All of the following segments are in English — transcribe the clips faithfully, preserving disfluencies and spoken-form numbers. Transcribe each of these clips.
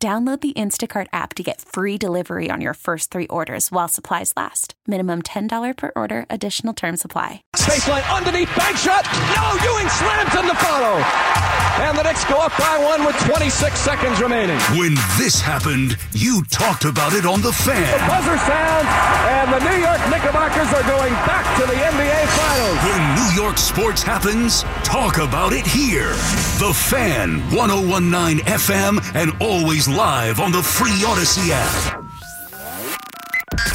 Download the Instacart app to get free delivery on your first three orders while supplies last. Minimum ten dollars per order. Additional terms apply. Baseline underneath, bank shot. No, Ewing slams in the follow. And the Knicks go up by one with twenty-six seconds remaining. When this happened, you talked about it on The Fan. The buzzer sounds, and the New York Knickerbockers are going back to the N B A Finals. When New York sports happens, talk about it here. The Fan, one oh one point nine F M, and always live on the free Odyssey app.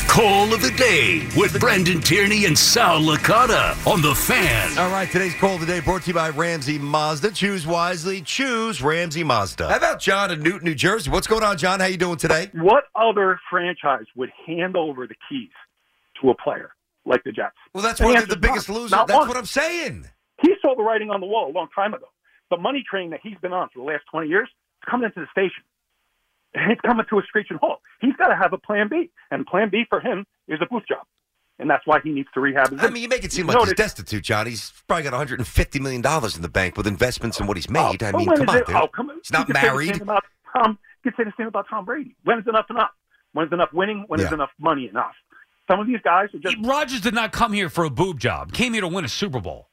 Call of the Day with Brendan Tierney and Sal Licata on The Fan. All right, today's Call of the Day brought to you by Ramsey Mazda. Choose wisely. Choose Ramsey Mazda. How about John in Newton, New Jersey? What's going on, John? How you doing today? What other franchise would hand over the keys to a player like the Jets? Well, that's one of the biggest losers. That's what I'm saying. He saw the writing on the wall a long time ago. The money train that he's been on for the last twenty years is coming into the station. It's coming to a screeching halt. He's got to have a plan B. And plan B for him is a booth job. And that's why he needs to rehab his I mean, you make it seem like he's destitute, John. He's probably got one hundred fifty million dollars in the bank with investments and what he's made. Oh, I mean, come on, it, dude. Oh, come, he's not married. Tom, you can say the same about Tom Brady. When is enough enough? When is enough winning? When yeah. is enough money enough? Some of these guys are just... Rodgers did not come here for a boob job. Came here to win a Super Bowl.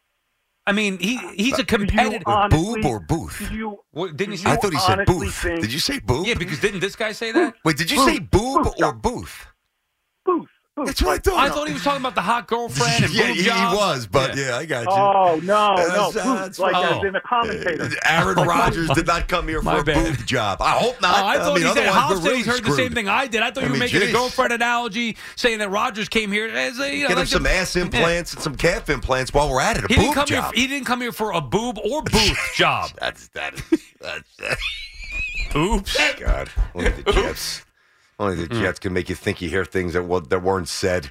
I mean, he he's a competitive... Honestly, boob or booth? You, what, didn't you say, I thought he said booth. Think, did you say boob? Yeah, because didn't this guy say that? Wait, did you booth, say boob booth or booth? Booth. booth. That's what I thought. I no. thought he was talking about the hot girlfriend and yeah, boob Yeah, he, he was, but yeah. yeah, I got you. Oh, no, that's, no. Uh, booth, like oh. as in a commentator. Aaron Rodgers did not come here for a bad. boob job. I hope not. Oh, I thought I mean, he said Hobbs really heard screwed. the same thing I did. I thought you were I mean, making geez. a girlfriend analogy, saying that Rodgers came here. As a, you know, Get like him some the, ass implants yeah. and some calf implants while we're at it. A he boob didn't come job. Here, he didn't come here for a boob or booth job. That's that. Is, that's that. Oops. God. Look at the Jets. Only the Jets can make you think you hear things that that weren't said.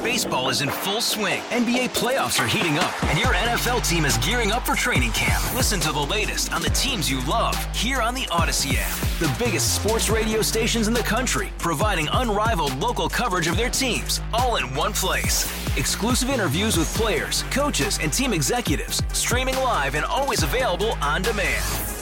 Baseball is in full swing. N B A playoffs are heating up, and your N F L team is gearing up for training camp. Listen to the latest on the teams you love here on the Odyssey app. The biggest sports radio stations in the country, providing unrivaled local coverage of their teams, all in one place. Exclusive interviews with players, coaches, and team executives, streaming live and always available on demand.